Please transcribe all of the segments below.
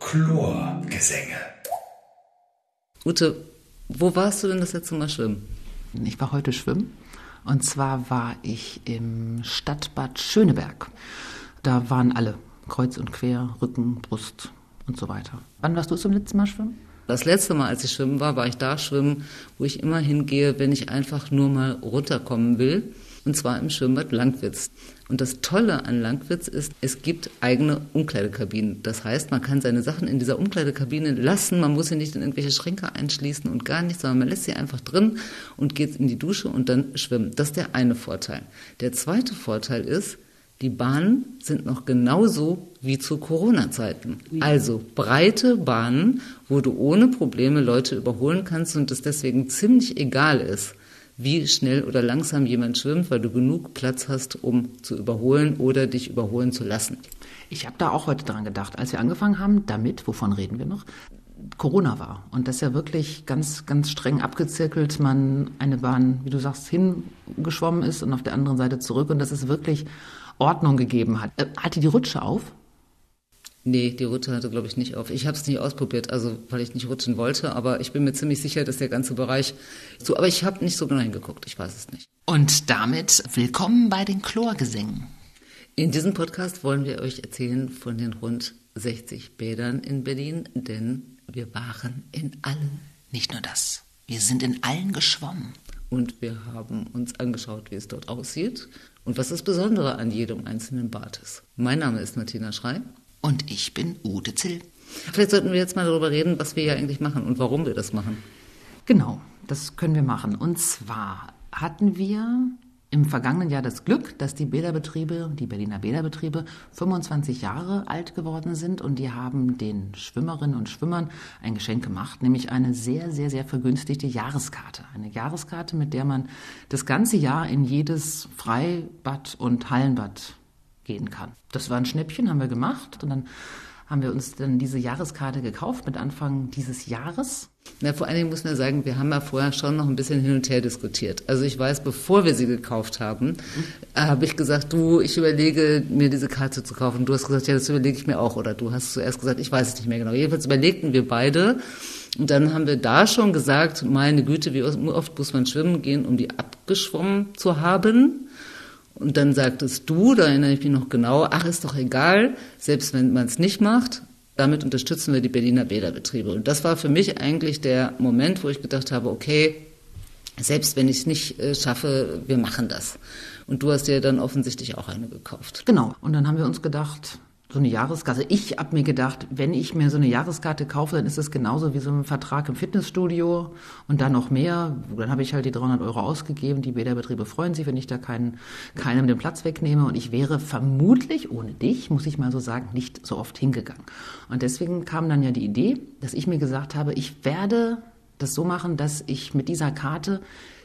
Chlorgesänge. Ute, wo warst du denn das letzte Mal schwimmen? Ich war heute schwimmen. Und zwar war ich im Stadtbad Schöneberg. Da waren alle, kreuz und quer, Rücken, Brust und so weiter. Wann warst du zum letzten Mal schwimmen? Das letzte Mal, als ich schwimmen war, war ich da schwimmen, wo ich immer hingehe, wenn ich einfach nur mal runterkommen will. Und zwar im Schwimmbad Lankwitz. Und das Tolle an Lankwitz ist, es gibt eigene Umkleidekabinen. Das heißt, man kann seine Sachen in dieser Umkleidekabine lassen, man muss sie nicht in irgendwelche Schränke einschließen und gar nichts, sondern man lässt sie einfach drin und geht in die Dusche und dann schwimmen. Das ist der eine Vorteil. Der zweite Vorteil ist, die Bahnen sind noch genauso wie zu Corona-Zeiten. Also breite Bahnen, wo du ohne Probleme Leute überholen kannst und es deswegen ziemlich egal ist, wie schnell oder langsam jemand schwimmt, weil du genug Platz hast, um zu überholen oder dich überholen zu lassen. Ich habe da auch heute dran gedacht, als wir angefangen haben, damit, wovon reden wir noch, Corona war. Und das ist ja wirklich ganz, ganz streng abgezirkelt, man eine Bahn, wie du sagst, hingeschwommen ist und auf der anderen Seite zurück. Und das ist wirklich Ordnung gegeben hat. Hatte die Rutsche auf? Nee, die Rutsche hatte, glaube ich, nicht auf. Ich habe es nicht ausprobiert, also weil ich nicht rutschen wollte, aber ich bin mir ziemlich sicher, dass der ganze Bereich so, aber ich habe nicht so genau hingeguckt, ich weiß es nicht. Und damit willkommen bei den Chlorgesängen. In diesem Podcast wollen wir euch erzählen von den rund 60 Bädern in Berlin, denn wir waren in allen. Nicht nur das, wir sind in allen geschwommen. Und wir haben uns angeschaut, wie es dort aussieht und was das Besondere an jedem einzelnen Bad ist. Mein Name ist Martina Schrein. Und ich bin Ute Zill. Vielleicht sollten wir jetzt mal darüber reden, was wir hier eigentlich machen und warum wir das machen. Genau, das können wir machen. Und zwar hatten wir im vergangenen Jahr das Glück, dass die Bäderbetriebe, die Berliner Bäderbetriebe, 25 Jahre alt geworden sind und die haben den Schwimmerinnen und Schwimmern ein Geschenk gemacht, nämlich eine sehr, sehr, sehr vergünstigte Jahreskarte. Eine Jahreskarte, mit der man das ganze Jahr in jedes Freibad und Hallenbad gehen kann. Das war ein Schnäppchen, haben wir gemacht und dann haben wir uns dann diese Jahreskarte gekauft mit Anfang dieses Jahres. Na, vor allen Dingen muss man sagen, wir haben ja vorher schon noch ein bisschen hin und her diskutiert. Also ich weiß, bevor wir sie gekauft haben, habe ich gesagt, du, ich überlege, mir diese Karte zu kaufen. Du hast gesagt, ja, das überlege ich mir auch. Oder du hast zuerst gesagt, ich weiß es nicht mehr genau. Jedenfalls überlegten wir beide. Und dann haben wir da schon gesagt, meine Güte, wie oft muss man schwimmen gehen, um die abgeschwommen zu haben? Und dann sagtest du, da erinnere ich mich noch genau, ach, ist doch egal, selbst wenn man es nicht macht, damit unterstützen wir die Berliner Bäderbetriebe. Und das war für mich eigentlich der Moment, wo ich gedacht habe, okay, selbst wenn ich es nicht schaffe, wir machen das. Und du hast dir dann offensichtlich auch eine gekauft. Genau, und dann haben wir uns gedacht, so eine Jahreskarte, ich habe mir gedacht, wenn ich mir so eine Jahreskarte kaufe, dann ist das genauso wie so ein Vertrag im Fitnessstudio und dann noch mehr. Dann habe ich halt die 300 € ausgegeben, die Bäderbetriebe freuen sich, wenn ich da keinem den Platz wegnehme und ich wäre vermutlich ohne dich, muss ich mal so sagen, nicht so oft hingegangen. Und deswegen kam dann ja die Idee, dass ich mir gesagt habe, ich werde das so machen, dass ich mit dieser Karte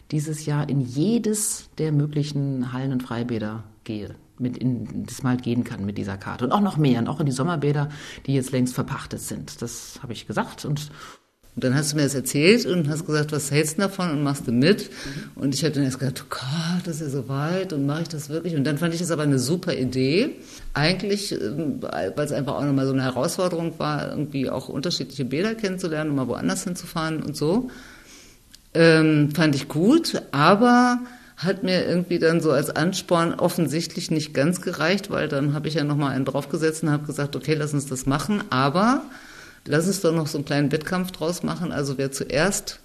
dieses Jahr in jedes der möglichen Hallen und Freibäder gehe. Das mal gehen kann mit dieser Karte. Und auch noch mehr, und auch in die Sommerbäder, die jetzt längst verpachtet sind. Das habe ich gesagt. Und dann hast du mir das erzählt und hast gesagt, was hältst du davon und machst du mit? Und ich habe dann erst gedacht, oh Gott, das ist ja so weit und mache ich das wirklich? Und dann fand ich das aber eine super Idee. Eigentlich, weil es einfach auch nochmal so eine Herausforderung war, irgendwie auch unterschiedliche Bäder kennenzulernen und mal woanders hinzufahren und so. Fand ich gut, aber hat mir irgendwie dann so als Ansporn offensichtlich nicht ganz gereicht, weil dann habe ich ja nochmal einen draufgesetzt und habe gesagt, okay, lass uns das machen, aber lass uns doch noch so einen kleinen Wettkampf draus machen. Also wer zuerst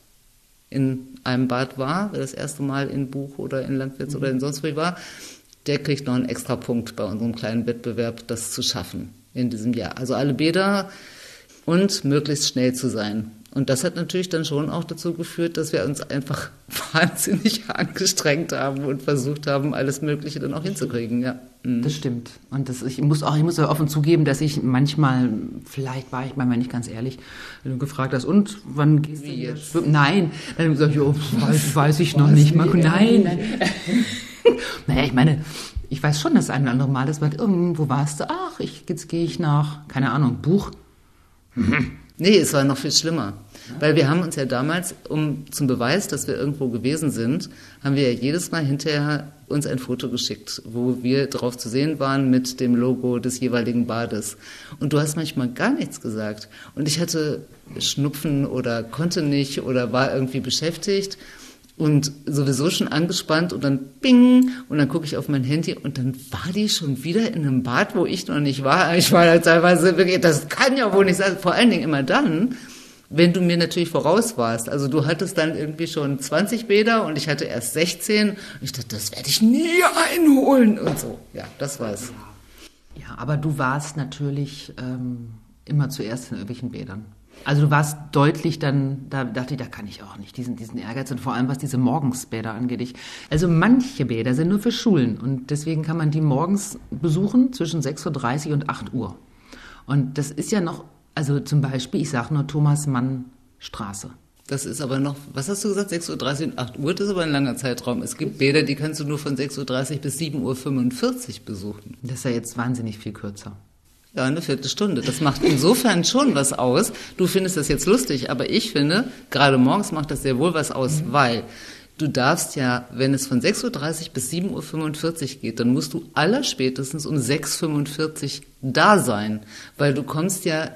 in einem Bad war, wer das erste Mal in Buch oder in Landwitz oder in sonst wo war, der kriegt noch einen extra Punkt bei unserem kleinen Wettbewerb, das zu schaffen in diesem Jahr. Also alle Bäder und möglichst schnell zu sein. Und das hat natürlich dann schon auch dazu geführt, dass wir uns einfach wahnsinnig angestrengt haben und versucht haben, alles Mögliche dann auch hinzukriegen, ja. Das stimmt. Und das, ich muss ja offen zugeben, dass ich manchmal, vielleicht war ich manchmal nicht ganz ehrlich, wenn du gefragt hast, und wann gehst du jetzt? Nein, dann sag ich, oh, weiß ich noch nicht. Nein. Naja, ich meine, ich weiß schon das ein oder andere Mal, dass man, wo warst du? Ach, jetzt gehe ich nach, keine Ahnung, Buch. Nee, es war noch viel schlimmer. Weil wir haben uns ja damals, zum Beweis, dass wir irgendwo gewesen sind, haben wir ja jedes Mal hinterher uns ein Foto geschickt, wo wir drauf zu sehen waren mit dem Logo des jeweiligen Bades. Und du hast manchmal gar nichts gesagt. Und ich hatte Schnupfen oder konnte nicht oder war irgendwie beschäftigt und sowieso schon angespannt und dann bing und dann gucke ich auf mein Handy und dann war die schon wieder in einem Bad, wo ich noch nicht war. Ich war halt teilweise wirklich, das kann ja wohl nicht sein, vor allen Dingen immer dann, wenn du mir natürlich voraus warst. Also du hattest dann irgendwie schon 20 Bäder und ich hatte erst 16. Und ich dachte, das werde ich nie einholen und so. Ja, das war's. Ja, aber du warst natürlich immer zuerst in irgendwelchen Bädern. Also du warst deutlich dann, da dachte ich, da kann ich auch nicht, diesen Ehrgeiz und vor allem, was diese Morgensbäder angeht. Also manche Bäder sind nur für Schulen und deswegen kann man die morgens besuchen zwischen 6.30 Uhr und 8 Uhr. Und das ist ja noch, also zum Beispiel, ich sage nur Thomas-Mann-Straße. Das ist aber noch, was hast du gesagt, 6.30 Uhr und 8 Uhr, das ist aber ein langer Zeitraum. Es gibt Bäder, die kannst du nur von 6.30 Uhr bis 7.45 Uhr besuchen. Das ist ja jetzt wahnsinnig viel kürzer. Ja, eine Viertelstunde. Das macht insofern schon was aus. Du findest das jetzt lustig, aber ich finde, gerade morgens macht das sehr wohl was aus, weil du darfst ja, wenn es von 6.30 Uhr bis 7.45 Uhr geht, dann musst du allerspätestens um 6.45 Uhr da sein, weil du kommst ja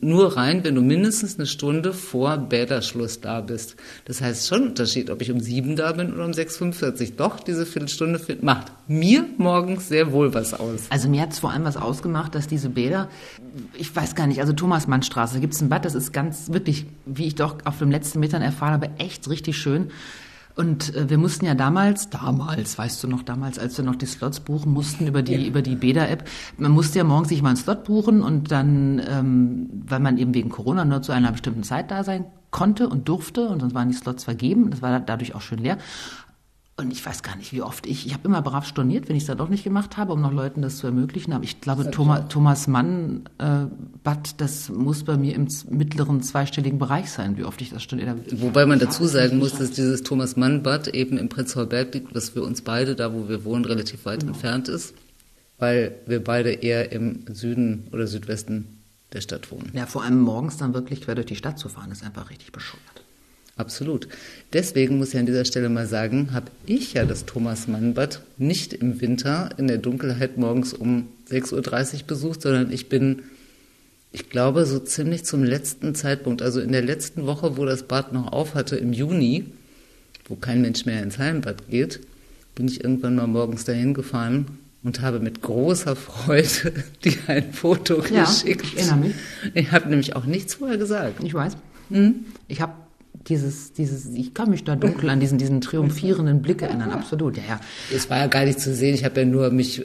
nur rein, wenn du mindestens eine Stunde vor Bäderschluss da bist. Das heißt schon Unterschied, ob ich um 7 da bin oder um 6.45 Uhr. Doch, diese Viertelstunde macht mir morgens sehr wohl was aus. Also mir hat es vor allem was ausgemacht, dass diese Bäder, ich weiß gar nicht, also Thomas-Mann-Straße, da gibt es ein Bad, das ist ganz wirklich, wie ich doch auf den letzten Metern erfahren habe, echt richtig schön. Und wir mussten ja damals, weißt du noch, damals, als wir noch die Slots buchen mussten über die Bäder-App, man musste ja morgens sich mal einen Slot buchen und dann, weil man eben wegen Corona nur zu einer bestimmten Zeit da sein konnte und durfte und sonst waren die Slots vergeben, das war dadurch auch schön leer. Und ich weiß gar nicht, wie oft ich habe immer brav storniert, wenn ich es dann doch nicht gemacht habe, um noch Leuten das zu ermöglichen. Aber ich glaube, Thomas-Mann-Bad, das muss bei mir im mittleren zweistelligen Bereich sein, wie oft ich das storniert habe. Wobei man dazu sagen muss, dass dieses Thomas-Mann-Bad eben im Prenzlauer Berg liegt, was für uns beide, da wo wir wohnen, relativ weit entfernt ist, weil wir beide eher im Süden oder Südwesten der Stadt wohnen. Ja, vor allem morgens dann wirklich quer durch die Stadt zu fahren, ist einfach richtig bescheuert. Absolut. Deswegen muss ich an dieser Stelle mal sagen, habe ich ja das Thomas-Mann-Bad nicht im Winter in der Dunkelheit morgens um 6.30 Uhr besucht, sondern ich bin, ich glaube, so ziemlich zum letzten Zeitpunkt, also in der letzten Woche, wo das Bad noch auf hatte, im Juni, wo kein Mensch mehr ins Hallenbad geht, bin ich irgendwann mal morgens dahin gefahren und habe mit großer Freude dir ein Foto geschickt. Ich erinnere mich. Ich habe nämlich auch nichts vorher gesagt. Ich weiß. Ich habe ich kann mich da dunkel an diesen triumphierenden Blick erinnern, absolut, ja. Es war ja gar nicht zu sehen, ich habe ja nur mich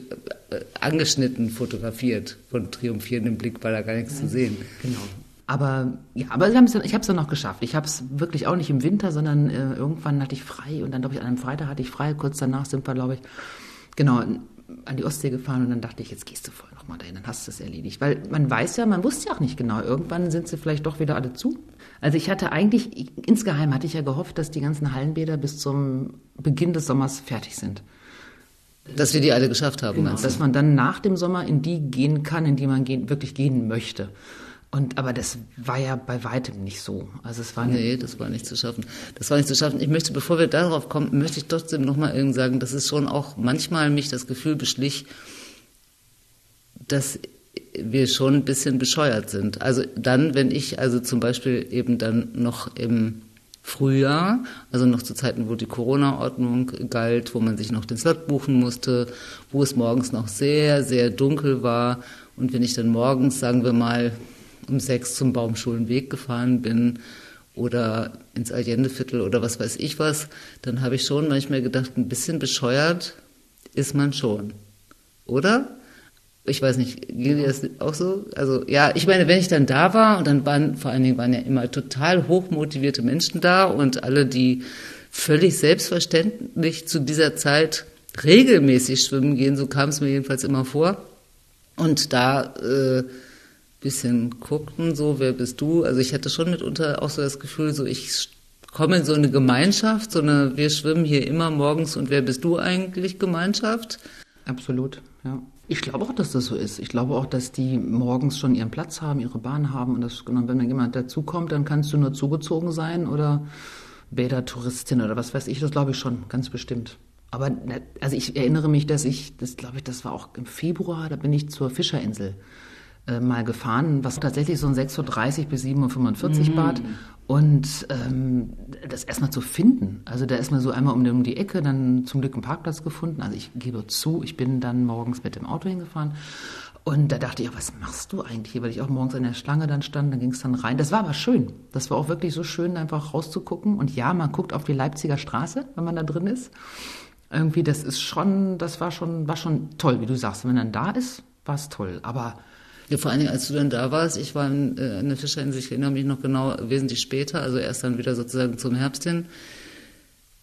angeschnitten fotografiert von triumphierendem Blick, war da gar nichts zu sehen. Genau. Aber ich habe es dann noch geschafft. Ich habe es wirklich auch nicht im Winter, sondern irgendwann hatte ich frei und dann, glaube ich, an einem Freitag hatte ich frei, kurz danach sind wir, glaube ich, genau, an die Ostsee gefahren und dann dachte ich, jetzt gehst du voll nochmal dahin, dann hast du es erledigt. Weil man wusste ja auch nicht genau, irgendwann sind sie vielleicht doch wieder alle zu. Also ich hatte eigentlich, insgeheim hatte ich ja gehofft, dass die ganzen Hallenbäder bis zum Beginn des Sommers fertig sind. Dass wir die alle geschafft haben. Genau, dass man dann nach dem Sommer in die gehen kann, in die man wirklich gehen möchte. Aber das war ja bei weitem nicht so. Also es war das war nicht zu schaffen. Ich möchte, bevor wir darauf kommen, möchte ich trotzdem nochmal irgendwie sagen, dass es schon auch manchmal mich das Gefühl beschlich, dass wir schon ein bisschen bescheuert sind. Also dann, wenn ich also zum Beispiel eben dann noch im Frühjahr, also noch zu Zeiten, wo die Corona-Ordnung galt, wo man sich noch den Slot buchen musste, wo es morgens noch sehr, sehr dunkel war und wenn ich dann morgens, sagen wir mal, um 6 zum Baumschulenweg gefahren bin oder ins Allendeviertel oder was weiß ich was, dann habe ich schon manchmal gedacht, ein bisschen bescheuert ist man schon, oder? Ich weiß nicht, ging dir das auch so? Also ja, ich meine, wenn ich dann da war und dann vor allen Dingen waren ja immer total hochmotivierte Menschen da und alle, die völlig selbstverständlich zu dieser Zeit regelmäßig schwimmen gehen, so kam es mir jedenfalls immer vor und da bisschen guckten, so, wer bist du? Also ich hatte schon mitunter auch so das Gefühl, so ich komme in so eine Gemeinschaft, so eine wir schwimmen hier immer morgens und wer bist du eigentlich Gemeinschaft? Absolut, ja. Ich glaube auch, dass das so ist. Ich glaube auch, dass die morgens schon ihren Platz haben, ihre Bahn haben und das, wenn dann jemand dazukommt, dann kannst du nur zugezogen sein oder Bädertouristin oder was weiß ich, das glaube ich schon, ganz bestimmt. Aber also ich erinnere mich, dass ich, das glaube ich, das war auch im Februar, da bin ich zur Fischerinsel mal gefahren, was tatsächlich so ein 6:30 bis 7:45 Bad. Und das erstmal zu finden, also da ist man so einmal um die Ecke, dann zum Glück einen Parkplatz gefunden. Also ich gebe zu, ich bin dann morgens mit dem Auto hingefahren und da dachte ich, ja, was machst du eigentlich hier? Weil ich auch morgens in der Schlange dann stand, dann ging es dann rein. Das war aber schön, das war auch wirklich so schön, einfach rauszugucken. Und ja, man guckt auf die Leipziger Straße, wenn man da drin ist. Irgendwie, das ist schon, das war schon toll, wie du sagst. Wenn man dann da ist, war es toll, aber... Ja, vor allen Dingen, als du dann da warst, ich war in der Fischerinsel, ich erinnere mich noch genau, wesentlich später, also erst dann wieder sozusagen zum Herbst hin.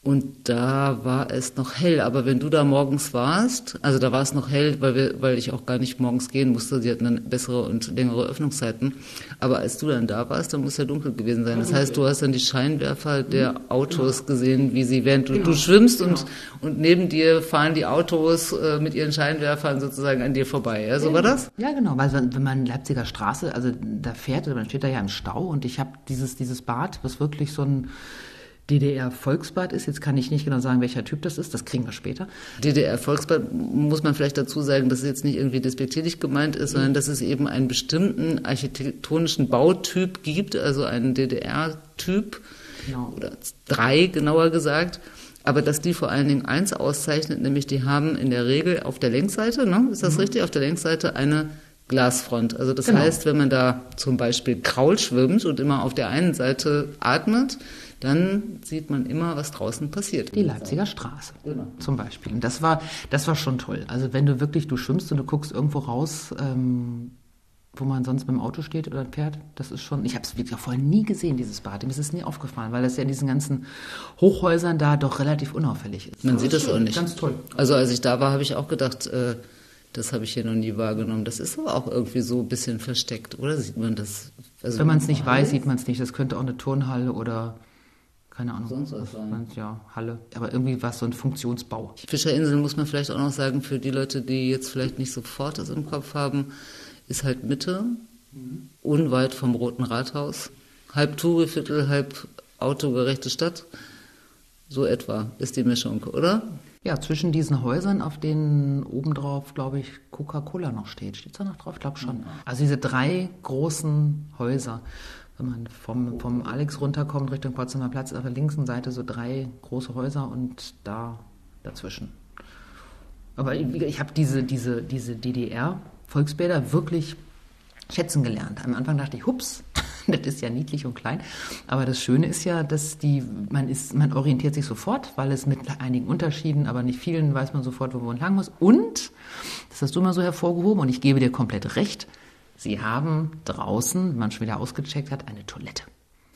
Und da war es noch hell, aber wenn du da morgens warst, also da war es noch hell, weil ich auch gar nicht morgens gehen musste, die hatten dann bessere und längere Öffnungszeiten. Aber als du dann da warst, dann muss es ja dunkel gewesen sein. Das heißt, du hast dann die Scheinwerfer der Autos gesehen, wie sie, während du schwimmst und neben dir fahren die Autos mit ihren Scheinwerfern sozusagen an dir vorbei. Ja, so war das? Ja, genau, weil wenn man Leipziger Straße, also da fährt, man steht da ja im Stau und ich habe dieses Bad, was wirklich so ein DDR-Volksbad ist. Jetzt kann ich nicht genau sagen, welcher Typ das ist. Das kriegen wir später. DDR-Volksbad, muss man vielleicht dazu sagen, dass es jetzt nicht irgendwie despektierlich gemeint ist, sondern dass es eben einen bestimmten architektonischen Bautyp gibt, also einen DDR-Typ, genau. Oder 3 genauer gesagt. Aber dass die vor allen Dingen eins auszeichnet, nämlich die haben in der Regel auf der Längsseite, ne? Ist das richtig? Auf der Längsseite eine Glasfront. Also das heißt, wenn man da zum Beispiel Kraul schwimmt und immer auf der einen Seite atmet, dann sieht man immer, was draußen passiert. Die Leipziger Straße zum Beispiel. Und das war schon toll. Also wenn du wirklich, du schwimmst und du guckst irgendwo raus, wo man sonst mit dem Auto steht oder fährt, das ist schon, ich habe es wirklich auch vorher nie gesehen, dieses Bad. Mir ist es nie aufgefallen, weil das ja in diesen ganzen Hochhäusern da doch relativ unauffällig ist. Man sieht das auch nicht. Ganz toll. Also als ich da war, habe ich auch gedacht, das habe ich hier noch nie wahrgenommen. Das ist aber auch irgendwie so ein bisschen versteckt, oder? Sieht man das? Also wenn man es nicht weiß, sieht man es nicht. Das könnte auch eine Turnhalle oder... keine Ahnung, sonst was sein. Ja, Halle. Aber irgendwie war es so ein Funktionsbau. Fischerinsel muss man vielleicht auch noch sagen, für die Leute, die jetzt vielleicht nicht sofort das im Kopf haben, ist halt Mitte, unweit vom Roten Rathaus. Halb Touri-Viertel, halb autogerechte Stadt. So etwa ist die Mischung, oder? Ja, zwischen diesen Häusern, auf denen obendrauf, glaube ich, Coca-Cola noch steht. Steht es da noch drauf? Ich glaube schon. Mhm. Also diese 3 großen Häuser. Wenn man vom Alex runterkommt Richtung Potsdamer Platz, auf der linken Seite so 3 große Häuser und da dazwischen. Aber ich habe diese DDR-Volksbäder wirklich schätzen gelernt. Am Anfang dachte ich, hups, das ist ja niedlich und klein. Aber das Schöne ist ja, dass man orientiert sich sofort, weil es mit einigen Unterschieden, aber nicht vielen, weiß man sofort, wo man lang muss. Und, das hast du immer so hervorgehoben und ich gebe dir komplett recht, sie haben draußen, wenn man schon wieder ausgecheckt hat, eine Toilette.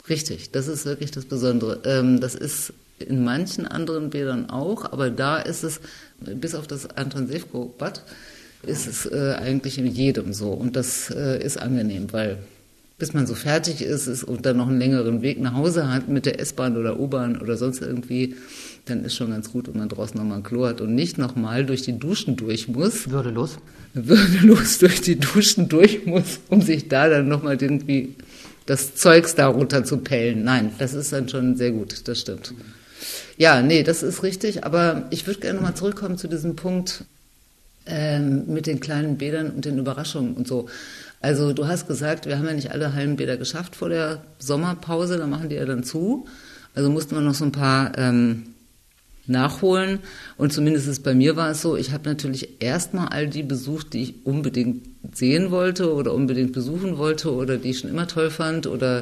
Richtig, das ist wirklich das Besondere. Das ist in manchen anderen Bädern auch, aber da ist es, bis auf das Anton-Saefkow-Bad, ist es eigentlich in jedem so. Und das ist angenehm, weil bis man so fertig ist und dann noch einen längeren Weg nach Hause hat mit der S-Bahn oder U-Bahn oder sonst irgendwie, dann ist schon ganz gut, wenn man draußen nochmal ein Klo hat und nicht nochmal durch die Duschen durch muss. Würdelos durch die Duschen durch muss, um sich da dann nochmal irgendwie das Zeugs da runter zu pellen. Nein, das ist dann schon sehr gut, das stimmt. Ja, nee, das ist richtig, aber ich würde gerne nochmal zurückkommen zu diesem Punkt mit den kleinen Bädern und den Überraschungen und so. Also du hast gesagt, wir haben ja nicht alle Hallenbäder geschafft vor der Sommerpause, da machen die ja dann zu. Also mussten wir noch so ein paar nachholen und zumindest bei mir war es so, ich habe natürlich erstmal all die besucht, die ich unbedingt sehen wollte oder unbedingt besuchen wollte oder die ich schon immer toll fand oder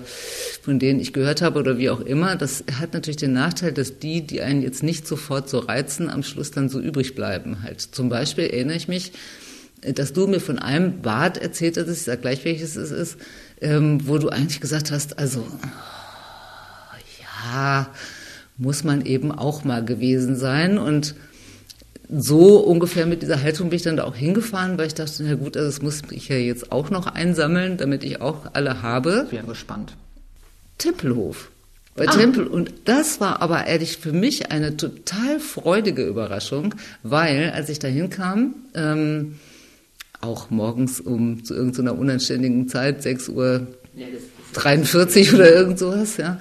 von denen ich gehört habe oder wie auch immer. Das hat natürlich den Nachteil, dass die einen jetzt nicht sofort so reizen, am Schluss dann so übrig bleiben halt. Zum Beispiel erinnere ich mich, dass du mir von einem Bad erzählt hast, ich sage gleich, welches es ist, wo du eigentlich gesagt hast, also ja, muss man eben auch mal gewesen sein. Und so ungefähr mit dieser Haltung bin ich dann da auch hingefahren, weil ich dachte, na gut, also das muss ich ja jetzt auch noch einsammeln, damit ich auch alle habe. Ich bin gespannt. Tempelhof. Bei Tempel. Und das war aber ehrlich für mich eine total freudige Überraschung, weil als ich da hinkam, auch morgens um zu irgendeiner unanständigen Zeit, 6:43 Uhr oder irgend sowas, ja,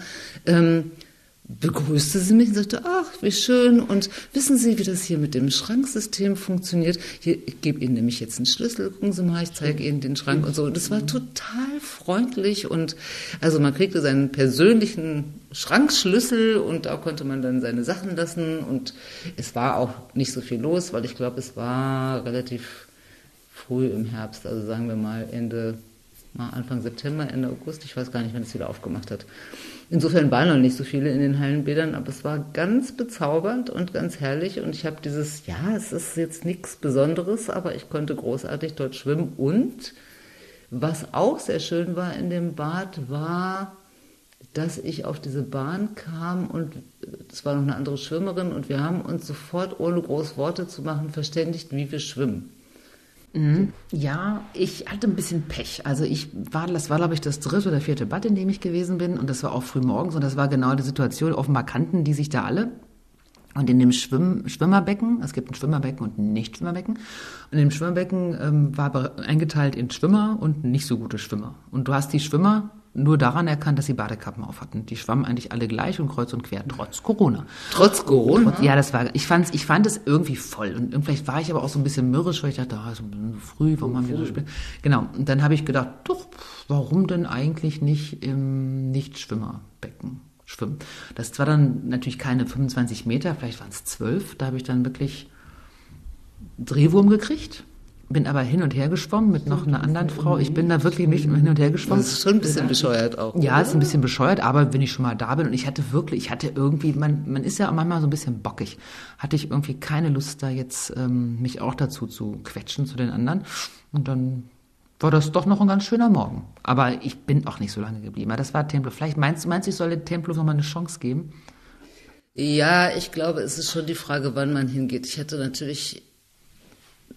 begrüßte sie mich und sagte, ach, wie schön, und wissen Sie, wie das hier mit dem Schranksystem funktioniert? Hier, ich gebe Ihnen nämlich jetzt einen Schlüssel, gucken Sie mal, ich zeige Ihnen den Schrank und so. Und es war total freundlich und also man kriegte seinen persönlichen Schrankschlüssel und da konnte man dann seine Sachen lassen und es war auch nicht so viel los, weil ich glaube, es war relativ früh im Herbst, also sagen wir mal Anfang September, Ende August, ich weiß gar nicht, wann es wieder aufgemacht hat. Insofern waren noch nicht so viele in den Hallenbädern, aber es war ganz bezaubernd und ganz herrlich und ich habe es ist jetzt nichts Besonderes, aber ich konnte großartig dort schwimmen und was auch sehr schön war in dem Bad war, dass ich auf diese Bahn kam und es war noch eine andere Schwimmerin und wir haben uns sofort, ohne groß Worte zu machen, verständigt, wie wir schwimmen. Ja, ich hatte ein bisschen Pech. Also das war, glaube ich, das 3. oder 4. Bad, in dem ich gewesen bin. Und das war auch früh morgens. Und das war genau die Situation. Offenbar kannten die sich da alle. Und in dem Schwimmerbecken, es gibt ein Schwimmerbecken und ein Nicht-Schwimmerbecken. Und im Schwimmerbecken war eingeteilt in Schwimmer und nicht so gute Schwimmer. Und du hast die Schwimmer nur daran erkannt, dass sie Badekappen auf hatten. Die schwammen eigentlich alle gleich und kreuz und quer, trotz Corona. Trotz Corona? Ja, das war, ich fand es irgendwie voll. Und vielleicht war ich aber auch so ein bisschen mürrisch, weil ich dachte, so früh, warum haben wir so spät? Genau. Und dann habe ich gedacht, doch, warum denn eigentlich nicht im Nichtschwimmerbecken schwimmen? Das war dann natürlich keine 25 Meter, vielleicht waren es 12. Da habe ich dann wirklich Drehwurm gekriegt. Bin aber hin und her geschwommen mit noch einer anderen Frau. Ich bin da wirklich nicht hin und her geschwommen. Das ist schon ein bisschen bescheuert auch. Ja, ist ein bisschen bescheuert, aber wenn ich schon mal da bin und ich hatte irgendwie, man ist ja manchmal so ein bisschen bockig, hatte ich irgendwie keine Lust da jetzt, mich auch dazu zu quetschen zu den anderen. Und dann war das doch noch ein ganz schöner Morgen. Aber ich bin auch nicht so lange geblieben. Aber das war Templo. Vielleicht meinst du, ich soll dem Templo nochmal eine Chance geben? Ja, ich glaube, es ist schon die Frage, wann man hingeht. Ich hatte natürlich...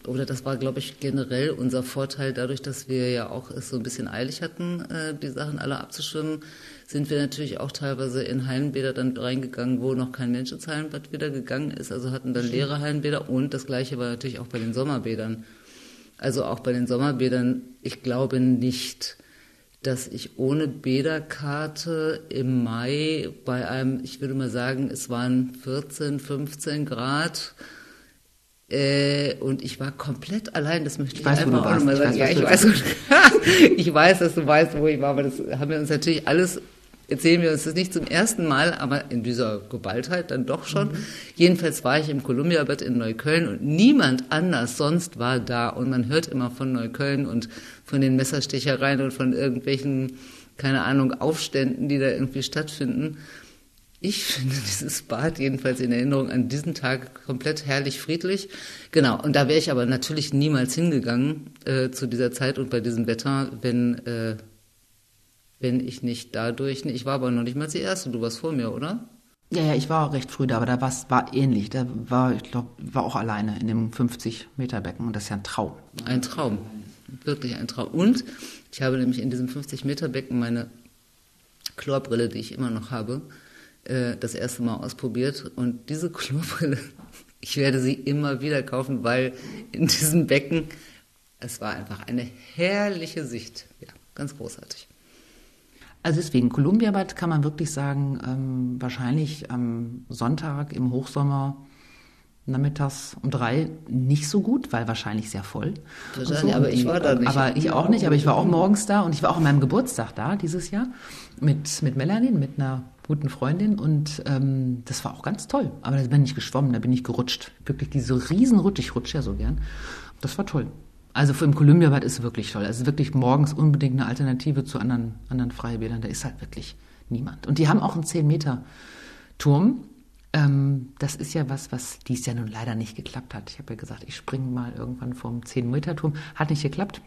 Oder das war, glaube ich, generell unser Vorteil. Dadurch, dass wir ja auch es so ein bisschen eilig hatten, die Sachen alle abzuschwimmen, sind wir natürlich auch teilweise in Hallenbäder dann reingegangen, wo noch kein Mensch ins Hallenbad wieder gegangen ist. Also hatten dann leere Hallenbäder und das Gleiche war natürlich auch bei den Sommerbädern. Also auch bei den Sommerbädern, ich glaube nicht, dass ich ohne Bäderkarte im Mai bei einem, ich würde mal sagen, es waren 14, 15 Grad, und ich war komplett allein, das möchte ich einfach auch nochmal sagen. Ich weiß, dass du weißt, wo ich war, aber das haben wir uns natürlich alles, erzählen wir uns das nicht zum ersten Mal, aber in dieser Geballtheit dann doch schon. Mhm. Jedenfalls war ich im Columbiabad in Neukölln und niemand anders sonst war da. Und man hört immer von Neukölln und von den Messerstechereien und von irgendwelchen, keine Ahnung, Aufständen, die da irgendwie stattfinden. Ich finde dieses Bad jedenfalls in Erinnerung an diesen Tag komplett herrlich friedlich. Genau, und da wäre ich aber natürlich niemals hingegangen zu dieser Zeit und bei diesem Wetter, wenn ich nicht dadurch... Ich war aber noch nicht mal die Erste, du warst vor mir, oder? Ja, ich war auch recht früh da, aber da war ähnlich. Da war ich auch alleine in dem 50-Meter-Becken und das ist ja ein Traum. Ein Traum, wirklich ein Traum. Und ich habe nämlich in diesem 50-Meter-Becken meine Chlorbrille, die ich immer noch habe, das erste Mal ausprobiert und diese Chlorbrille, ich werde sie immer wieder kaufen, weil in diesem Becken, es war einfach eine herrliche Sicht. Ja, ganz großartig. Also deswegen, Columbiabad kann man wirklich sagen, wahrscheinlich am Sonntag im Hochsommer nachmittags um 3 nicht so gut, weil wahrscheinlich sehr voll. So. Aber ich war da nicht. Aber ich auch nicht, aber ich war auch morgens da und ich war auch an meinem Geburtstag da dieses Jahr mit Melanie, mit einer guten Freundin und das war auch ganz toll. Aber da bin ich geschwommen, da bin ich gerutscht. Wirklich diese Riesenrutsche, ich rutsche ja so gern. Das war toll. Also im Columbiabad ist wirklich toll. Also wirklich morgens unbedingt eine Alternative zu anderen Freibädern. Da ist halt wirklich niemand. Und die haben auch einen 10-Meter-Turm. Das ist ja was dies ja nun leider nicht geklappt hat. Ich habe ja gesagt, ich springe mal irgendwann vom 10-Meter-Turm. Hat nicht geklappt.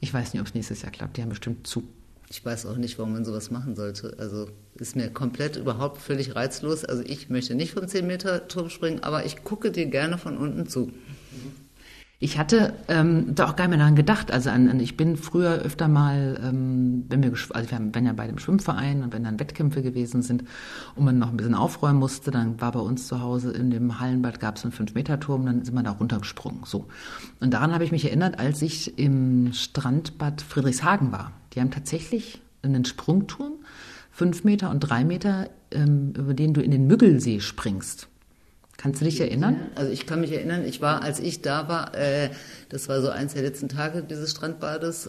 Ich weiß nicht, ob es nächstes Jahr klappt. Die haben bestimmt zu. Ich weiß auch nicht, warum man sowas machen sollte. Also ist mir komplett überhaupt völlig reizlos. Also ich möchte nicht vom 10-Meter-Turm springen, aber ich gucke dir gerne von unten zu. Ich hatte da auch gar nicht mehr daran gedacht. Also ich bin früher öfter mal, wenn ja bei dem Schwimmverein und wenn dann Wettkämpfe gewesen sind und man noch ein bisschen aufräumen musste, dann war bei uns zu Hause in dem Hallenbad gab es einen 5-Meter-Turm, dann sind wir da runtergesprungen. So. Und daran habe ich mich erinnert, als ich im Strandbad Friedrichshagen war. Die haben tatsächlich einen Sprungturm, 5 Meter und 3 Meter, über den du in den Müggelsee springst. Kannst du dich erinnern? Also ich kann mich erinnern, ich war, als ich da war, das war so eins der letzten Tage dieses Strandbades.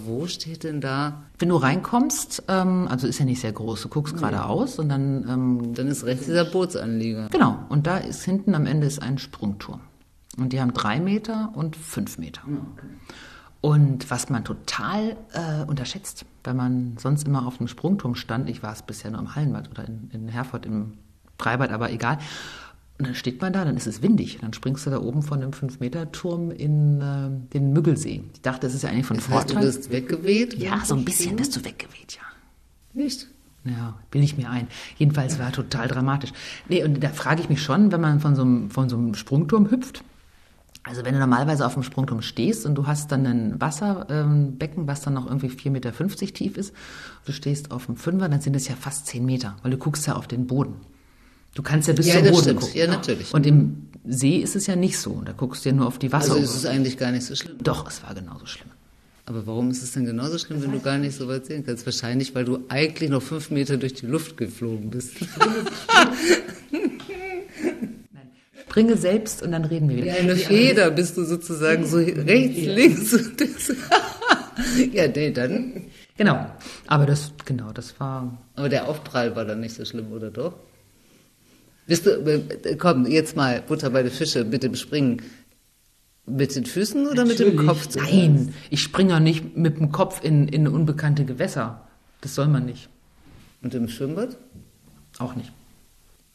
Wo steht denn da? Wenn du reinkommst, also ist ja nicht sehr groß, du guckst geradeaus und dann... dann ist rechts dieser Bootsanlieger. Genau, und da ist hinten am Ende ist ein Sprungturm. Und die haben 3 Meter und 5 Meter. Okay. Und was man total unterschätzt, weil man sonst immer auf dem Sprungturm stand, ich war es bisher nur im Hallenbad oder in Herford im Freibad, aber egal. Und dann steht man da, dann ist es windig. Dann springst du da oben von dem 5-Meter-Turm in den Müggelsee. Ich dachte, das ist ja eigentlich von Vorteil. Hast du bist weggeweht? Ja, so ein bisschen bist du weggeweht, ja. Nicht? Ja, bilde ich mir ein. Jedenfalls war total dramatisch. Nee, und da frage ich mich schon, wenn man von so einem Sprungturm hüpft. Also wenn du normalerweise auf dem Sprungturm stehst und du hast dann ein Wasserbecken, was dann noch irgendwie 4,50 Meter tief ist, du stehst auf dem Fünfer, dann sind es ja fast 10 Meter, weil du guckst ja auf den Boden. Du kannst ja bis zum Boden gucken. Ja, natürlich. Und im See ist es ja nicht so. Da guckst du ja nur auf die Wasser. Also ist es eigentlich gar nicht so schlimm? Doch, es war genauso schlimm. Aber warum ist es denn genauso schlimm, wenn du gar nicht so weit sehen kannst? Wahrscheinlich, weil du eigentlich noch 5 Meter durch die Luft geflogen bist. Springe selbst und dann reden wir wieder. Ja, eine Feder bist du sozusagen so rechts, links und das. Ja, nee, dann. Genau. Aber das war. Aber der Aufprall war dann nicht so schlimm, oder doch? Bist du, komm, jetzt mal Butter bei den Fischen mit dem Springen. Mit den Füßen oder Natürlich. Mit dem Kopf? Nein, ich springe ja nicht mit dem Kopf in unbekannte Gewässer. Das soll man nicht. Und im Schwimmbad? Auch nicht.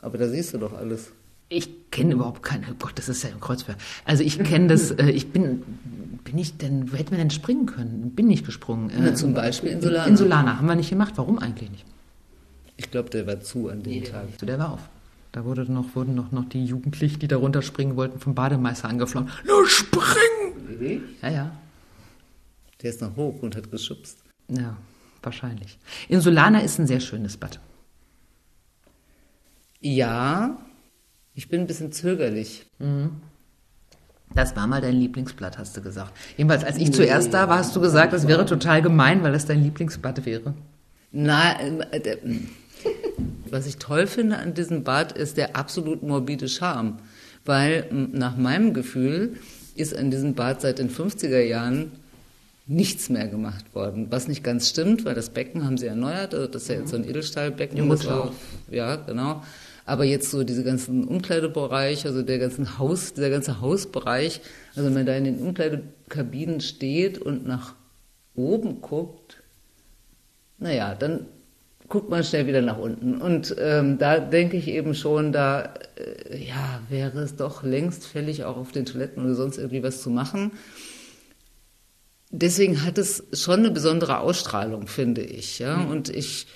Aber da siehst du doch alles. Ich kenne überhaupt keine, oh Gott, das ist ja im Kreuzberg. Also ich kenne das, hätten wir denn springen können? Bin nicht gesprungen. Zum Beispiel Insulaner. Insulaner, haben wir nicht gemacht. Warum eigentlich nicht? Ich glaube, der war zu an dem Tag. Der war auf. Da wurden noch die Jugendlichen, die da runterspringen wollten, vom Bademeister angeflogen. Nur springen! Mhm. Ja, ja. Der ist noch hoch und hat geschubst. Ja, wahrscheinlich. Insulaner ist ein sehr schönes Bad. Ja, ich bin ein bisschen zögerlich. Mhm. Das war mal dein Lieblingsbad, hast du gesagt. Jedenfalls, als ich zuerst da war, hast du gesagt, das wäre total gemein, weil das dein Lieblingsbad wäre. Nein, was ich toll finde an diesem Bad, ist der absolut morbide Charme. Weil nach meinem Gefühl ist an diesem Bad seit den 50er Jahren nichts mehr gemacht worden. Was nicht ganz stimmt, weil das Becken haben sie erneuert. Also das ist ja jetzt so ein Edelstahlbecken. Ja, genau. Aber jetzt so diese ganzen Umkleidebereiche, also dieser ganze Hausbereich, also wenn man da in den Umkleidekabinen steht und nach oben guckt, naja, dann guckt man schnell wieder nach unten. Und da denke ich eben schon, wäre es doch längst fällig, auch auf den Toiletten oder sonst irgendwie was zu machen. Deswegen hat es schon eine besondere Ausstrahlung, finde ich. Ja? Und ich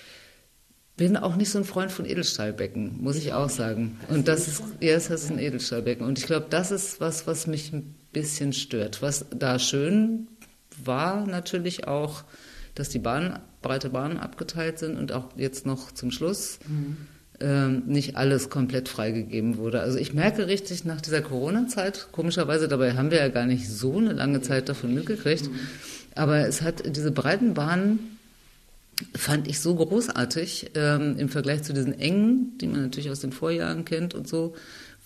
bin auch nicht so ein Freund von Edelstahlbecken, muss ich auch sagen. Und das ist ein Edelstahlbecken. Und ich glaube, das ist was mich ein bisschen stört. Was da schön war, natürlich auch, dass die breite Bahnen abgeteilt sind und auch jetzt noch zum Schluss nicht alles komplett freigegeben wurde. Also ich merke richtig nach dieser Corona-Zeit, komischerweise, dabei haben wir ja gar nicht so eine lange Zeit davon mitgekriegt, aber es hat diese breiten Bahnen, fand ich so großartig im Vergleich zu diesen engen, die man natürlich aus den Vorjahren kennt und so,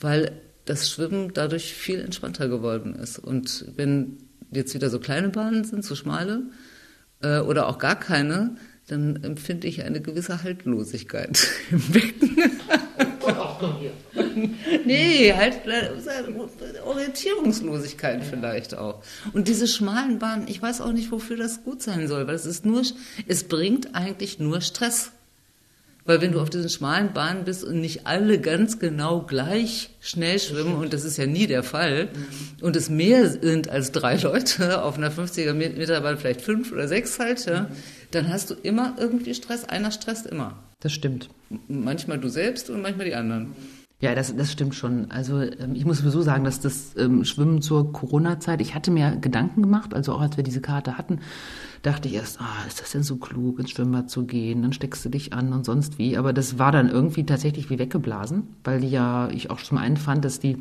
weil das Schwimmen dadurch viel entspannter geworden ist. Und wenn jetzt wieder so kleine Bahnen sind, so schmale oder auch gar keine, dann empfinde ich eine gewisse Haltlosigkeit im Becken. Und auch noch hier. Nee, Orientierungslosigkeit vielleicht auch. Und diese schmalen Bahnen, ich weiß auch nicht, wofür das gut sein soll, weil es bringt eigentlich nur Stress. Weil wenn du auf diesen schmalen Bahnen bist und nicht alle ganz genau gleich schnell schwimmen, und das ist ja nie der Fall, und es mehr sind als 3 Leute, auf einer 50er-Meter-Bahn vielleicht 5 oder 6 halt, ja, dann hast du immer irgendwie Stress, einer stresst immer. Das stimmt. Manchmal du selbst und manchmal die anderen. Ja, das stimmt schon. Also ich muss sowieso sagen, dass das Schwimmen zur Corona-Zeit, ich hatte mir Gedanken gemacht, also auch als wir diese Karte hatten, dachte ich erst, ist das denn so klug, ins Schwimmbad zu gehen, dann steckst du dich an und sonst wie. Aber das war dann irgendwie tatsächlich wie weggeblasen, weil ich auch zum einen fand, dass die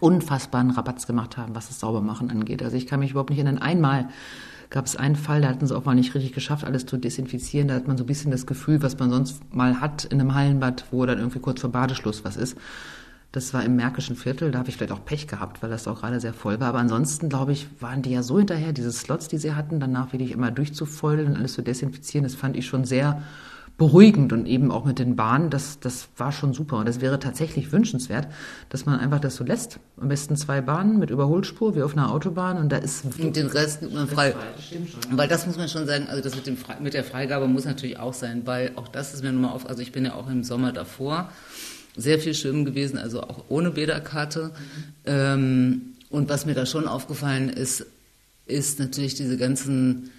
unfassbaren Rabatz gemacht haben, was das Saubermachen angeht. Also ich kann mich überhaupt nicht erinnern, einmal gab es einen Fall, da hatten sie auch mal nicht richtig geschafft, alles zu desinfizieren. Da hat man so ein bisschen das Gefühl, was man sonst mal hat in einem Hallenbad, wo dann irgendwie kurz vor Badeschluss was ist. Das war im Märkischen Viertel, da habe ich vielleicht auch Pech gehabt, weil das auch gerade sehr voll war. Aber ansonsten, glaube ich, waren die ja so hinterher, diese Slots, die sie hatten, danach wirklich immer durchzufeudeln und alles zu desinfizieren. Das fand ich schon sehr beruhigend und eben auch mit den Bahnen, das war schon super. Und das wäre tatsächlich wünschenswert, dass man einfach das so lässt. Am besten 2 Bahnen mit Überholspur, wie auf einer Autobahn, und da ist... Und den Rest nimmt man frei. Stimmt schon, ja. Weil das muss man schon sagen, also das mit der Freigabe muss natürlich auch sein, weil auch das ist mir nochmal auf, also ich bin ja auch im Sommer davor sehr viel schwimmen gewesen, also auch ohne Bäderkarte. Und was mir da schon aufgefallen ist, ist natürlich diese ganzen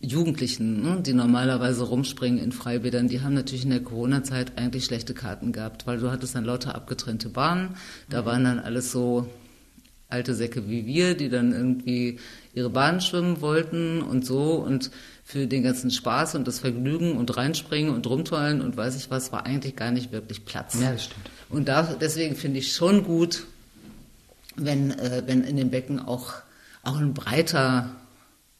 Jugendlichen, ne, die normalerweise rumspringen in Freibädern, die haben natürlich in der Corona-Zeit eigentlich schlechte Karten gehabt, weil du hattest dann lauter abgetrennte Bahnen, da waren dann alles so alte Säcke wie wir, die dann irgendwie ihre Bahnen schwimmen wollten und so, und für den ganzen Spaß und das Vergnügen und reinspringen und rumtollen und weiß ich was, war eigentlich gar nicht wirklich Platz. Ja, das stimmt. Und deswegen finde ich schon gut, wenn in dem Becken auch ein breiter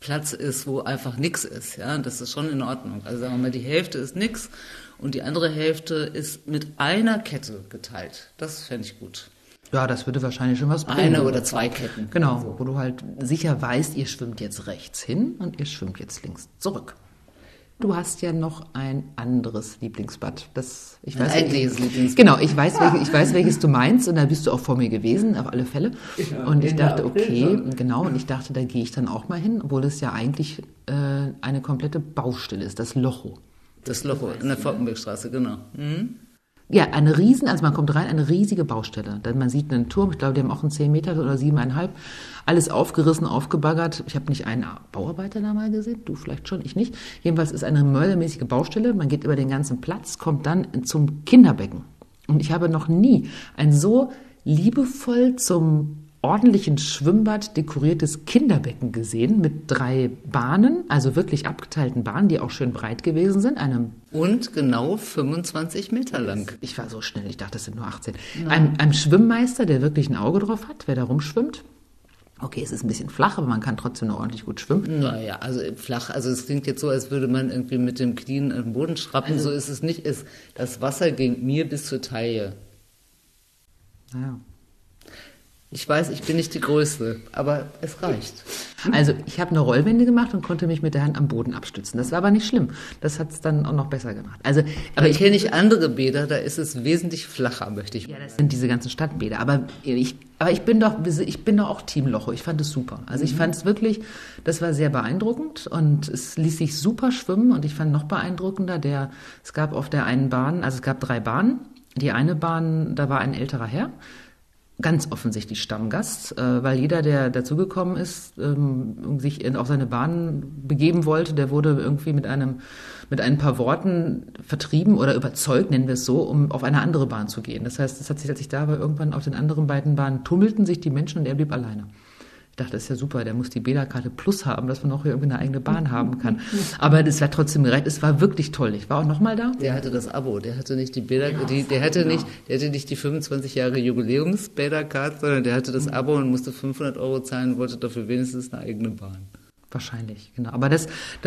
Platz ist, wo einfach nichts ist. Ja? Das ist schon in Ordnung. Also sagen wir mal, die Hälfte ist nichts und die andere Hälfte ist mit einer Kette geteilt. Das fände ich gut. Ja, das würde wahrscheinlich schon was bringen. Eine oder 2 Ketten. Genau, also, wo du halt sicher weißt, ihr schwimmt jetzt rechts hin und ihr schwimmt jetzt links zurück. Du hast ja noch ein anderes Lieblingsbad. Lieblingsbad. Genau, ich weiß, welches du meinst, und da bist du auch vor mir gewesen, auf alle Fälle. Ja, und ich dachte, okay, genau, und ich dachte, da gehe ich dann auch mal hin, obwohl es ja eigentlich eine komplette Baustelle ist, das Lochow. Das Lochow in der Falkenbergstraße, genau. Mhm. Ja, man kommt rein, eine riesige Baustelle. Denn man sieht einen Turm, ich glaube, die haben auch einen 10 Meter oder 7,5. Alles aufgerissen, aufgebaggert. Ich habe nicht einen Bauarbeiter da mal gesehen, du vielleicht schon, ich nicht. Jedenfalls ist eine mördermäßige Baustelle. Man geht über den ganzen Platz, kommt dann zum Kinderbecken. Und ich habe noch nie ein so liebevoll zum ordentlichen Schwimmbad dekoriertes Kinderbecken gesehen mit 3 Bahnen, also wirklich abgeteilten Bahnen, die auch schön breit gewesen sind. Und genau 25 Meter lang. Ich war so schnell, ich dachte, das sind nur 18. Einem Schwimmmeister, der wirklich ein Auge drauf hat, wer da rumschwimmt. Okay, es ist ein bisschen flach, aber man kann trotzdem noch ordentlich gut schwimmen. Naja, also flach, also es klingt jetzt so, als würde man irgendwie mit dem Knien am Boden schrappen. Also, so ist es nicht. Das Wasser ging mir bis zur Taille. Naja. Ich weiß, ich bin nicht die Größte, aber es reicht. Also ich habe eine Rollwende gemacht und konnte mich mit der Hand am Boden abstützen. Das war aber nicht schlimm. Das hat es dann auch noch besser gemacht. Also, aber ich kenne nicht andere Bäder, da ist es wesentlich flacher, möchte ich. Ja, das sind diese ganzen Stadtbäder. Aber ich bin doch auch Team Lochow. Ich fand es super. Also ich fand es wirklich, das war sehr beeindruckend und es ließ sich super schwimmen. Und ich fand noch beeindruckender, es gab 3 Bahnen. Die eine Bahn, da war ein älterer Herr, ganz offensichtlich Stammgast, weil jeder, der dazugekommen ist, sich auf seine Bahn begeben wollte, der wurde irgendwie mit ein paar Worten vertrieben oder überzeugt, nennen wir es so, um auf eine andere Bahn zu gehen. Das heißt, irgendwann auf den anderen beiden Bahnen tummelten sich die Menschen und er blieb alleine. Ich dachte, das ist ja super, der muss die Bäderkarte Plus haben, dass man auch hier irgendwie eine eigene Bahn haben kann. Aber das war trotzdem gerecht, es war wirklich toll. Ich war auch nochmal da. Der hatte das Abo, der hatte nicht die Bäderkarte, der hatte nicht die 25 Jahre Jubiläums-Bäderkarte, sondern der hatte das Abo und musste 500 Euro zahlen und wollte dafür wenigstens eine eigene Bahn. Wahrscheinlich, genau. Aber das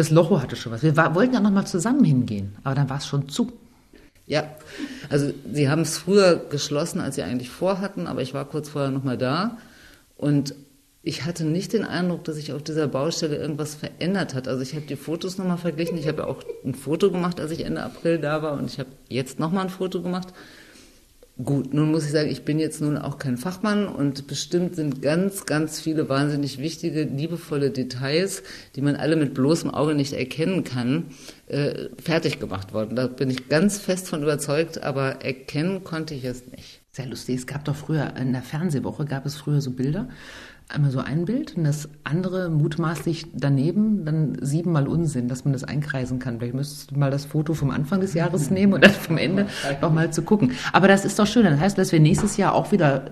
Lochow hatte schon was. Wir wollten ja nochmal zusammen hingehen, aber dann war es schon zu. Ja, also sie haben es früher geschlossen, als sie eigentlich vorhatten, aber ich war kurz vorher nochmal da und ich hatte nicht den Eindruck, dass sich auf dieser Baustelle irgendwas verändert hat. Also ich habe die Fotos nochmal verglichen. Ich habe ja auch ein Foto gemacht, als ich Ende April da war. Und ich habe jetzt nochmal ein Foto gemacht. Gut, nun muss ich sagen, ich bin jetzt nun auch kein Fachmann. Und bestimmt sind ganz, ganz viele wahnsinnig wichtige, liebevolle Details, die man alle mit bloßem Auge nicht erkennen kann, fertig gemacht worden. Da bin ich ganz fest von überzeugt, aber erkennen konnte ich es nicht. Sehr lustig. Es gab doch früher, in der Fernsehwoche gab es früher so Bilder, einmal so ein Bild und das andere mutmaßlich daneben, dann 7-mal Unsinn, dass man das einkreisen kann. Vielleicht müsstest du mal das Foto vom Anfang des Jahres nehmen und dann vom Ende nochmal zu gucken. Aber das ist doch schön. Das heißt, dass wir nächstes Jahr auch wieder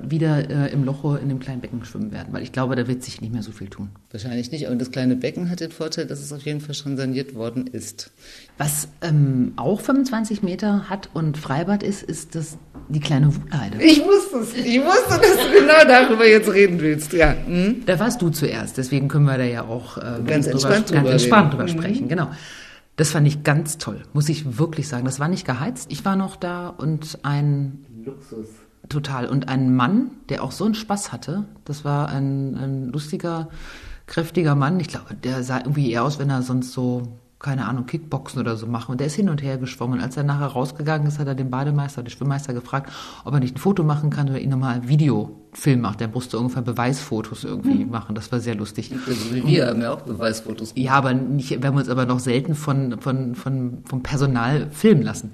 im Lochow in dem kleinen Becken schwimmen werden, weil ich glaube, da wird sich nicht mehr so viel tun. Wahrscheinlich nicht. Und das kleine Becken hat den Vorteil, dass es auf jeden Fall schon saniert worden ist. Was auch 25 Meter hat und Freibad ist das die kleine Wuhlheide. Ich wusste, dass du genau darüber jetzt reden willst, ja. Mhm. Da warst du zuerst, deswegen können wir da ja auch ganz entspannt drüber sprechen. Genau. Das fand ich ganz toll, muss ich wirklich sagen. Das war nicht geheizt. Ich war noch da und ein Luxus. Total. Und ein Mann, der auch so einen Spaß hatte. Das war ein lustiger, kräftiger Mann. Ich glaube, der sah irgendwie eher aus, wenn er sonst so, keine Ahnung, Kickboxen oder so machen. Und der ist hin und her geschwommen. Als er nachher rausgegangen ist, hat er den Bademeister, den Schwimmmeister gefragt, ob er nicht ein Foto machen kann oder ihn nochmal ein Videofilm macht. Der musste ungefähr Beweisfotos irgendwie machen. Das war sehr lustig. Also wir haben ja auch Beweisfotos gemacht. Ja, aber nicht, wir haben uns aber noch selten vom Personal filmen lassen.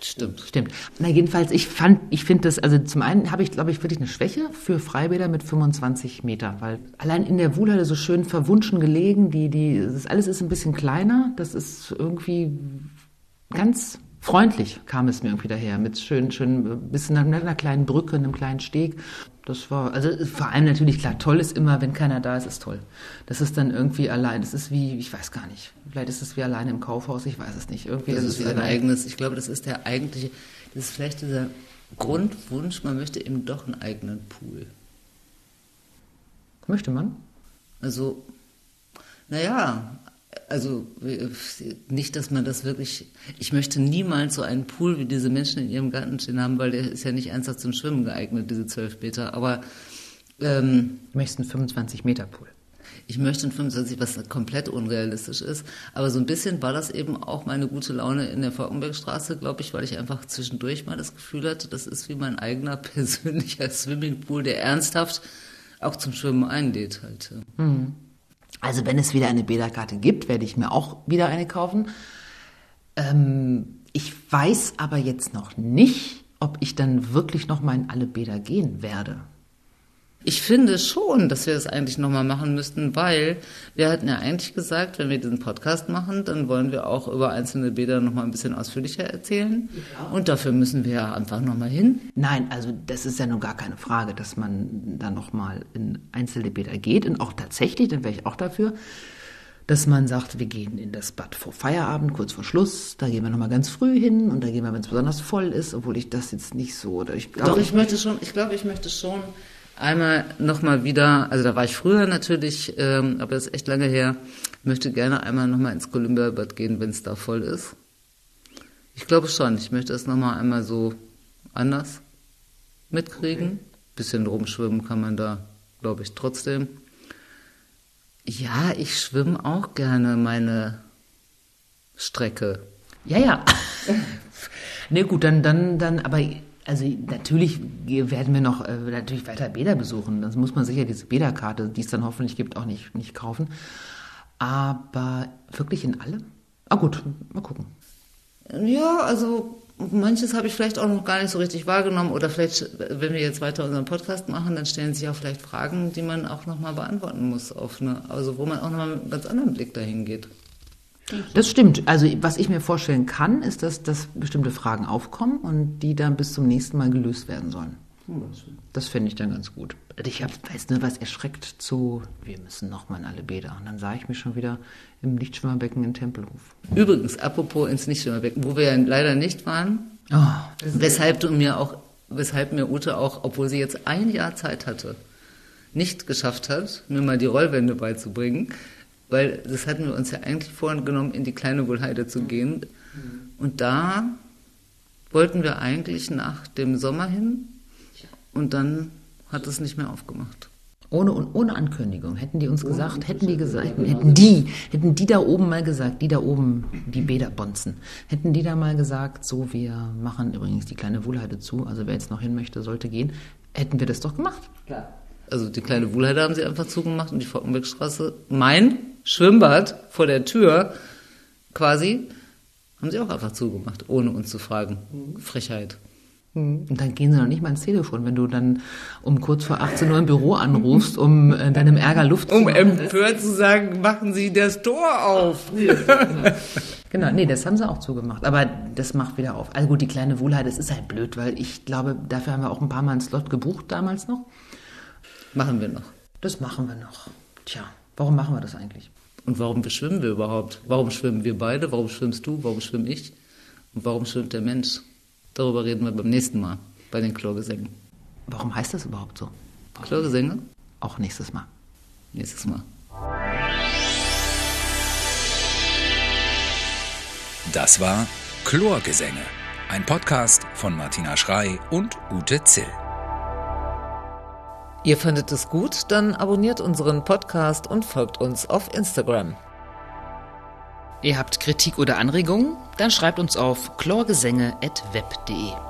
Stimmt. Na, jedenfalls, ich finde das, also zum einen habe ich, glaube ich, wirklich eine Schwäche für Freibäder mit 25 Meter, weil allein in der Wuhlhalle so schön verwunschen gelegen, das alles ist ein bisschen kleiner, das ist irgendwie ganz freundlich, kam es mir irgendwie daher, mit schön, bisschen einer kleinen Brücke, einem kleinen Steg. Das war, also vor allem natürlich, klar, toll ist immer, wenn keiner da ist, ist toll. Das ist dann irgendwie allein, das ist wie, ich weiß gar nicht, vielleicht ist es wie allein im Kaufhaus, ich weiß es nicht. Irgendwie das ist wie ein eigenes, ich glaube, das ist der eigentliche, das ist vielleicht dieser Grundwunsch, man möchte eben doch einen eigenen Pool. Möchte man? Also, also nicht, dass man das wirklich... Ich möchte niemals so einen Pool, wie diese Menschen in ihrem Garten stehen haben, weil der ist ja nicht ernsthaft zum Schwimmen geeignet, diese 12 Meter. Aber du möchtest einen 25-Meter-Pool. Ich möchte einen 25, was komplett unrealistisch ist. Aber so ein bisschen war das eben auch meine gute Laune in der Falkenbergstraße, glaube ich, weil ich einfach zwischendurch mal das Gefühl hatte, das ist wie mein eigener persönlicher Swimmingpool, der ernsthaft auch zum Schwimmen einlädt halt. Mhm. Also wenn es wieder eine Bäderkarte gibt, werde ich mir auch wieder eine kaufen. Ich weiß aber jetzt noch nicht, ob ich dann wirklich nochmal in alle Bäder gehen werde. Ich finde schon, dass wir das eigentlich nochmal machen müssten, weil wir hatten ja eigentlich gesagt, wenn wir diesen Podcast machen, dann wollen wir auch über einzelne Bäder nochmal ein bisschen ausführlicher erzählen. Ja. Und dafür müssen wir ja einfach nochmal hin. Nein, also das ist ja nun gar keine Frage, dass man dann nochmal in einzelne Bäder geht. Und auch tatsächlich, dann wäre ich auch dafür, dass man sagt, wir gehen in das Bad vor Feierabend, kurz vor Schluss, da gehen wir nochmal ganz früh hin und da gehen wir, wenn es besonders voll ist, obwohl ich das jetzt nicht so... Oder ich glaub, ich möchte schon... Einmal nochmal wieder, also da war ich früher natürlich, aber das ist echt lange her, möchte gerne einmal nochmal ins Columbiabad gehen, wenn es da voll ist. Ich glaube schon, ich möchte das nochmal einmal so anders mitkriegen. Okay. Bisschen rumschwimmen kann man da, glaube ich, trotzdem. Ja, ich schwimme auch gerne meine Strecke. Ja. Nee, gut, dann, aber... Also natürlich werden wir noch natürlich weiter Bäder besuchen. Sonst muss man sicher diese Bäderkarte, die es dann hoffentlich gibt, auch nicht kaufen. Aber wirklich in allem? Ah gut, mal gucken. Ja, also manches habe ich vielleicht auch noch gar nicht so richtig wahrgenommen. Oder vielleicht, wenn wir jetzt weiter unseren Podcast machen, dann stellen sich auch vielleicht Fragen, die man auch nochmal beantworten muss. Also wo man auch nochmal mit einem ganz anderen Blick dahin geht. Das stimmt. Also was ich mir vorstellen kann, ist, dass bestimmte Fragen aufkommen und die dann bis zum nächsten Mal gelöst werden sollen. Das finde ich dann ganz gut. Ich weiß nur, was erschreckt zu, wir müssen nochmal in alle Bäder. Und dann sah ich mich schon wieder im Nichtschwimmerbecken in Tempelhof. Übrigens, apropos ins Nichtschwimmerbecken, wo wir ja leider nicht waren, weshalb mir Ute auch, obwohl sie jetzt ein Jahr Zeit hatte, nicht geschafft hat, mir mal die Rollwände beizubringen. Weil das hatten wir uns ja eigentlich vorgenommen, in die kleine Wuhlheide zu gehen. Und da wollten wir eigentlich nach dem Sommer hin. Und dann hat es nicht mehr aufgemacht. Ohne Ankündigung. Hätten die uns gesagt, hätten die da oben mal gesagt, die da oben, die Bäderbonzen, hätten die da mal gesagt, so, wir machen übrigens die kleine Wuhlheide zu, also wer jetzt noch hin möchte, sollte gehen, hätten wir das doch gemacht. Klar. Also die kleine Wuhlheide haben sie einfach zugemacht und die Falkenbergstraße, mein Schwimmbad vor der Tür quasi, haben sie auch einfach zugemacht, ohne uns zu fragen. Frechheit. Und dann gehen sie noch nicht mal ins Telefon, wenn du dann um kurz vor 18 Uhr im Büro anrufst, um deinem Ärger Luft zu machen. Um empört zu sagen, machen Sie das Tor auf. Genau, nee, das haben sie auch zugemacht. Aber das macht wieder auf. Also gut, die kleine Wuhlheide, das ist halt blöd, weil ich glaube, dafür haben wir auch ein paar Mal einen Slot gebucht damals noch. Machen wir noch. Das machen wir noch. Tja, warum machen wir das eigentlich? Und warum schwimmen wir überhaupt? Warum schwimmen wir beide? Warum schwimmst du? Warum schwimme ich? Und warum schwimmt der Mensch? Darüber reden wir beim nächsten Mal bei den Chlorgesängen. Warum heißt das überhaupt so? Chlorgesänge? Auch nächstes Mal. Nächstes Mal. Das war Chlorgesänge, ein Podcast von Martina Schrei und Ute Zill. Ihr findet es gut? Dann abonniert unseren Podcast und folgt uns auf Instagram. Ihr habt Kritik oder Anregungen? Dann schreibt uns auf chlorgesänge@web.de.